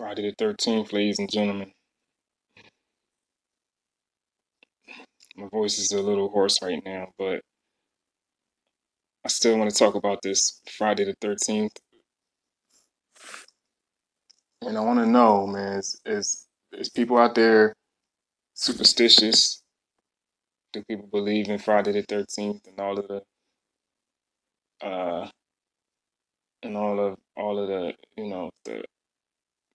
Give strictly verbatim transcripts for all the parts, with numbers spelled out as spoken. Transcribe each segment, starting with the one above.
Friday the thirteenth, ladies and gentlemen. My voice is a little hoarse right now, but I still want to talk about this Friday the thirteenth. And I want to know, man, is, is, is people out there superstitious? Do people believe in Friday the thirteenth and all of the, uh, and all of, all of the, you know, the,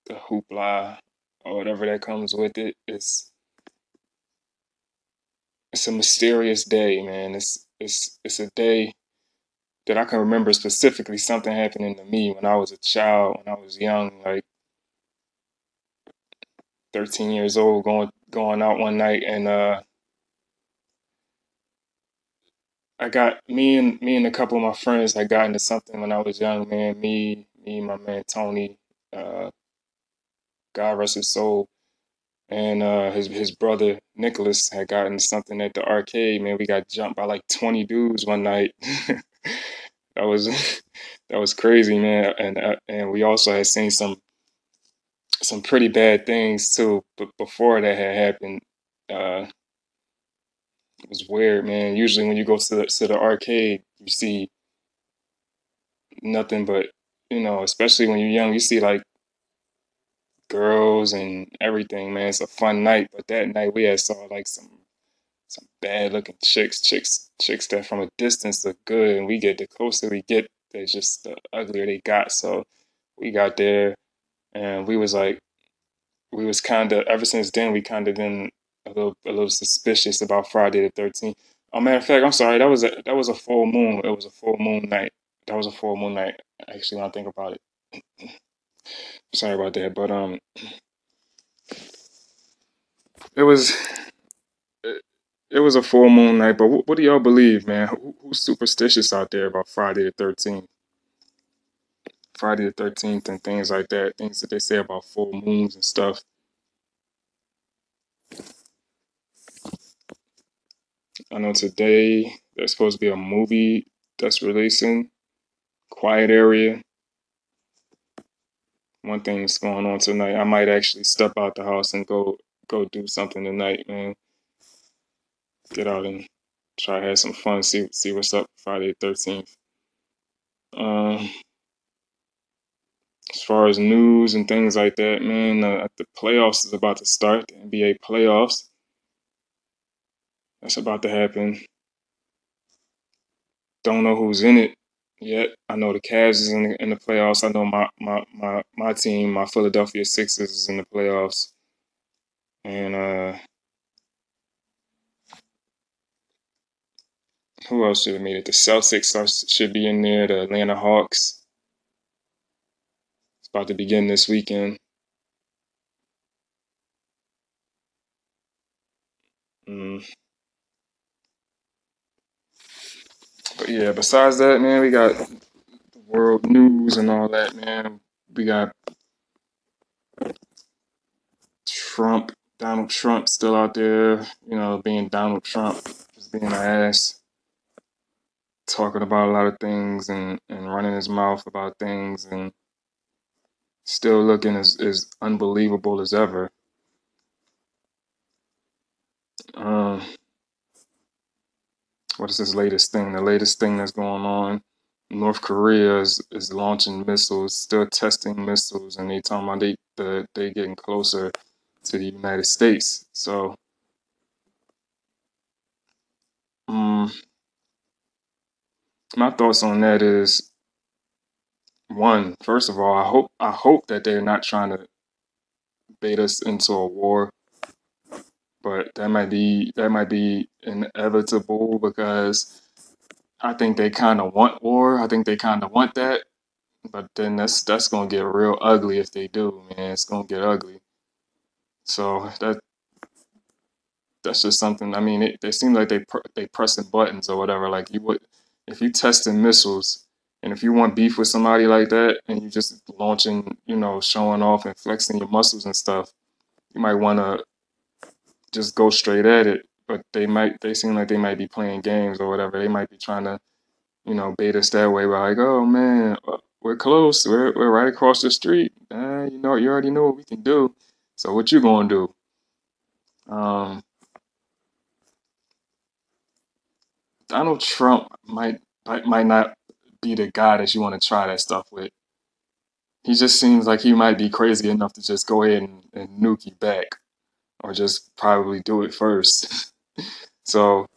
the hoopla or whatever that comes with it? It's, it's a mysterious day, man. It's, it's, it's a day that I can remember specifically something happening to me when I was a child, when I was young, like thirteen years old, going, going out one night and, uh, I got me and me and a couple of my friends. I got into something when I was young, man. Me, me, my man Tony, uh, God rest his soul, and uh, his his brother Nicholas had gotten into something at the arcade. Man, we got jumped by like twenty dudes one night. That was that was crazy, man. And uh, and we also had seen some some pretty bad things too. But before that had happened, uh. It was weird, man. Usually when you go to the, to the arcade, you see nothing but, you know, especially when you're young, you see like girls and everything, man. It's a fun night. But that night we had saw like some some bad looking chicks, chicks, chicks that from a distance look good. And we get the closer we get, they're just the uglier they got. So we got there and we was like, we was kind of, ever since then, we kind of been a little, a little suspicious about Friday the thirteenth. Oh, matter of fact, I'm sorry. That was a, that was a full moon. It was a full moon night. That was a full moon night. Actually, when I think about it, sorry about that. But um, it was, it, it was a full moon night. But wh- what do y'all believe, man? Who, who's superstitious out there about Friday the thirteenth? Friday the thirteenth and things like that. Things that they say about full moons and stuff. I know today there's supposed to be a movie that's releasing, Quiet Area. One thing that's going on tonight. I might actually step out the house and go go do something tonight, man. Get out and try to have some fun, see see what's up Friday the thirteenth. Um, as far as news and things like that, man, uh, the playoffs is about to start, the N B A playoffs. That's about to happen. Don't know who's in it yet. I know the Cavs is in the, in the playoffs. I know my, my, my, my team, my Philadelphia Sixers, is in the playoffs. And uh, who else should have made it? The Celtics are, should be in there. The Atlanta Hawks. It's about to begin this weekend. Mm. But yeah, besides that, man, we got the world news and all that, man. We got Trump, Donald Trump still out there, you know, being Donald Trump, just being an ass, talking about a lot of things and, and running his mouth about things and still looking as, as unbelievable as ever. Um... What is this latest thing? The latest thing that's going on, North Korea is, is launching missiles, still testing missiles, and they talking about they the, they getting closer to the United States. So, um, my thoughts on that is, one, first of all, I hope I hope that they're not trying to bait us into a war. But that might be that might be inevitable because I think they kind of want war. I think they kind of want that. But then that's that's gonna get real ugly if they do, man. It's gonna get ugly. So that that's just something. I mean, it, they seem like they pr- they pressing buttons or whatever. Like you would, if you testing missiles and if you want beef with somebody like that and you just launching, you know, showing off and flexing your muscles and stuff, you might wanna just go straight at it, but they might, they seem like they might be playing games or whatever. They might be trying to, you know, bait us that way by like, oh man, we're close. We're we're right across the street. Uh, you know, you already know what we can do. So what you gonna do? Um, Donald Trump might might might not be the guy that you want to try that stuff with. He just seems like he might be crazy enough to just go ahead and, and nuke you back, or just probably do it first. So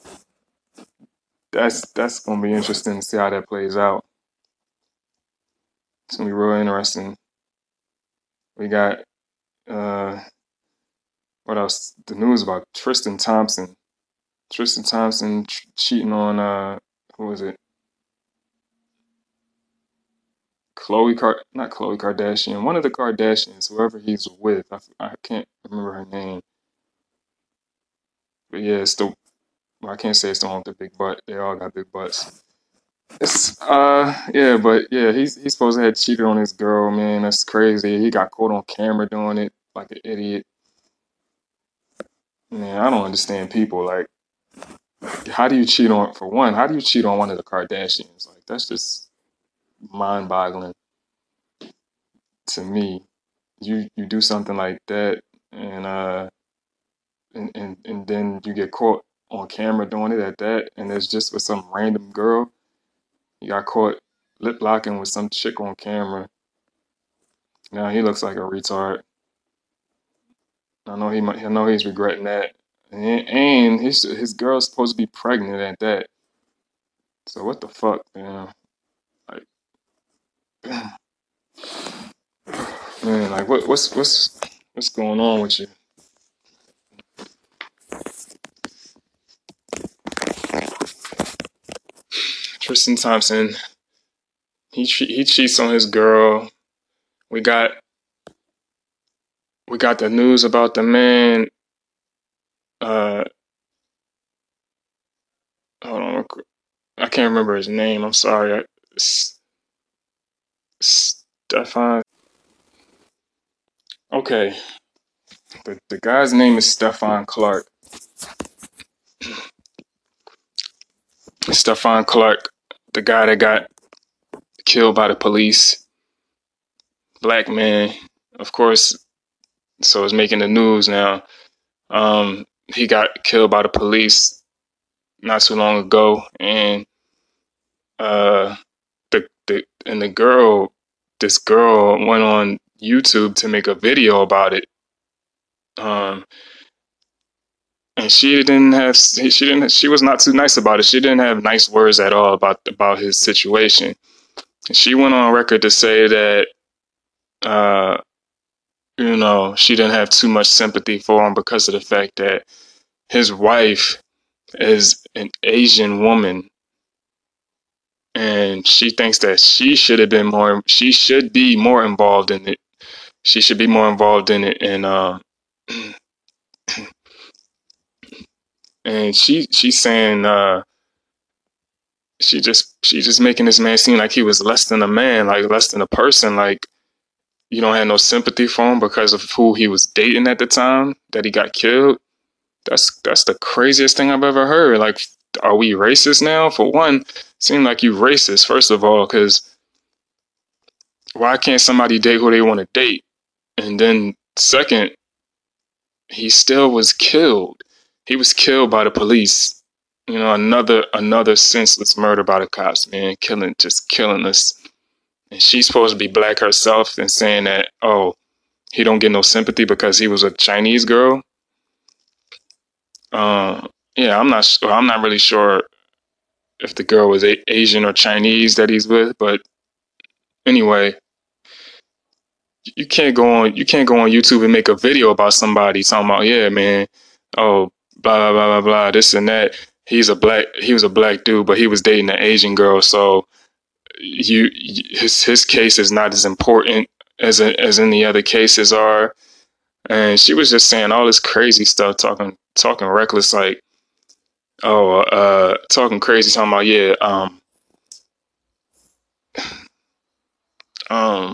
that's that's gonna be interesting to see how that plays out. It's gonna be real interesting. We got uh, what else? The news about Tristan Thompson. Tristan Thompson tr- cheating on uh, who was it? Khloe Car- not Khloe Kardashian, one of the Kardashians, whoever he's with. I, I can't remember her name. But yeah, it's the, well, I can't say it's the one with the big butt. They all got big butts. It's uh yeah, but yeah, he's he's supposed to have cheated on his girl, man. That's crazy. He got caught on camera doing it like an idiot. Man, I don't understand people. Like, how do you cheat on for one? How do you cheat on one of the Kardashians? Like, that's just mind-boggling to me. You you do something like that, and uh, and and, and then you get caught on camera doing it at that, and it's just with some random girl. You got caught lip locking with some chick on camera. Now he looks like a retard. I know he might. I know he's regretting that, and, and his his girl's supposed to be pregnant at that. So what the fuck, man? Like, man, like what what's what's what's going on with you? Tristan Thompson, he he cheats on his girl. We got. We got the news about the man. Uh, hold on, I can't remember his name. I'm sorry, Stephon. Okay, the the guy's name is Stephon Clark. Stephon Clark, the guy that got killed by the police, black man, of course. So it's making the news now. Um, he got killed by the police not too long ago, and uh, the the and the girl, this girl went on YouTube to make a video about it. Um, and she didn't have she didn't she was not too nice about it. She didn't have nice words at all about about his situation. And she went on record to say that. Uh, You know, she didn't have too much sympathy for him because of the fact that his wife is an Asian woman. And she thinks that she should have been more, she should be more involved in it. She should be more involved in it. And, uh, and she, she's saying, uh, she just, she just making this man seem like he was less than a man, like less than a person, like, you don't have no sympathy for him because of who he was dating at the time that he got killed. That's that's the craziest thing I've ever heard. Like, are we racist now? For one, seem like you racist, first of all, because why can't somebody date who they want to date? And then second, he still was killed. He was killed by the police. You know, another another senseless murder by the cops, man. Killing, just killing us. And she's supposed to be black herself and saying that, oh, he don't get no sympathy because he was a Chinese girl. Uh, yeah, I'm not sure. I'm not really sure if the girl was a- Asian or Chinese that he's with. But anyway, you can't go on. You can't go on YouTube and make a video about somebody talking about, yeah, man, oh, blah, blah, blah, blah, blah, this and that. He's a black. He was a black dude, but he was dating an Asian girl. So. You, his his case is not as important as a, as any other cases are, and she was just saying all this crazy stuff, talking talking reckless, like, oh, uh, talking crazy, talking about yeah, um, um,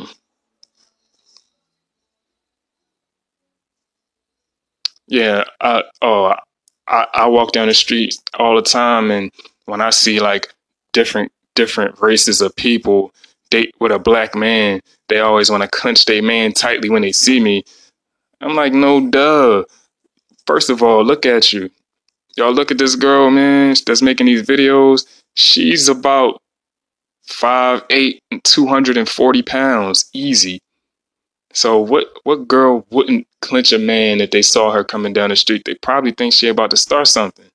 yeah, I, oh, I I walk down the street all the time, and when I see like different. different races of people they, with a black man, they always want to clench their man tightly when they see me. I'm like, no, duh. First of all, look at you. Y'all look at this girl, man, that's making these videos. She's about five eight and two hundred forty pounds, easy. So what what girl wouldn't clinch a man if they saw her coming down the street? They probably think she about to start something.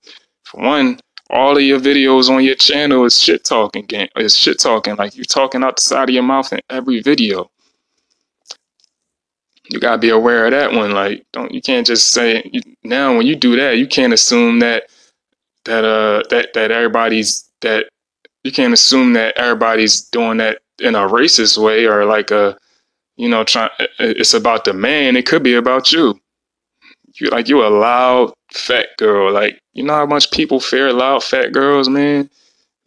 For one, all of your videos on your channel is shit talking game. It's shit talking. Like, you're talking out the side of your mouth in every video. You gotta be aware of that one. Like, don't you can't just say you, now when you do that, you can't assume that that uh that that everybody's that you can't assume that everybody's doing that in a racist way or like a you know trying. It's about the man. It could be about you. You like you a loud fat girl. Like, you know how much people fear loud fat girls, man.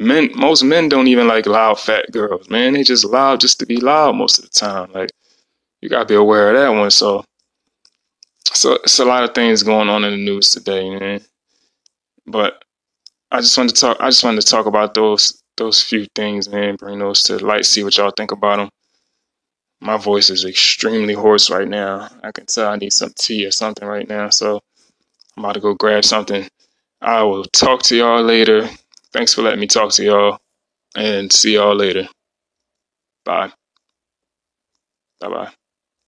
Men most men don't even like loud fat girls, man. They just loud just to be loud most of the time. Like. You gotta be aware of that one. So, so it's a lot of things going on in the news today, man. But I just wanted to talk. I just wanted to talk about those those few things, man. Bring those to light. See what y'all think about them. My voice is extremely hoarse right now. I can tell I need some tea or something right now. So I'm about to go grab something. I will talk to y'all later. Thanks for letting me talk to y'all, and see y'all later. Bye. Bye bye.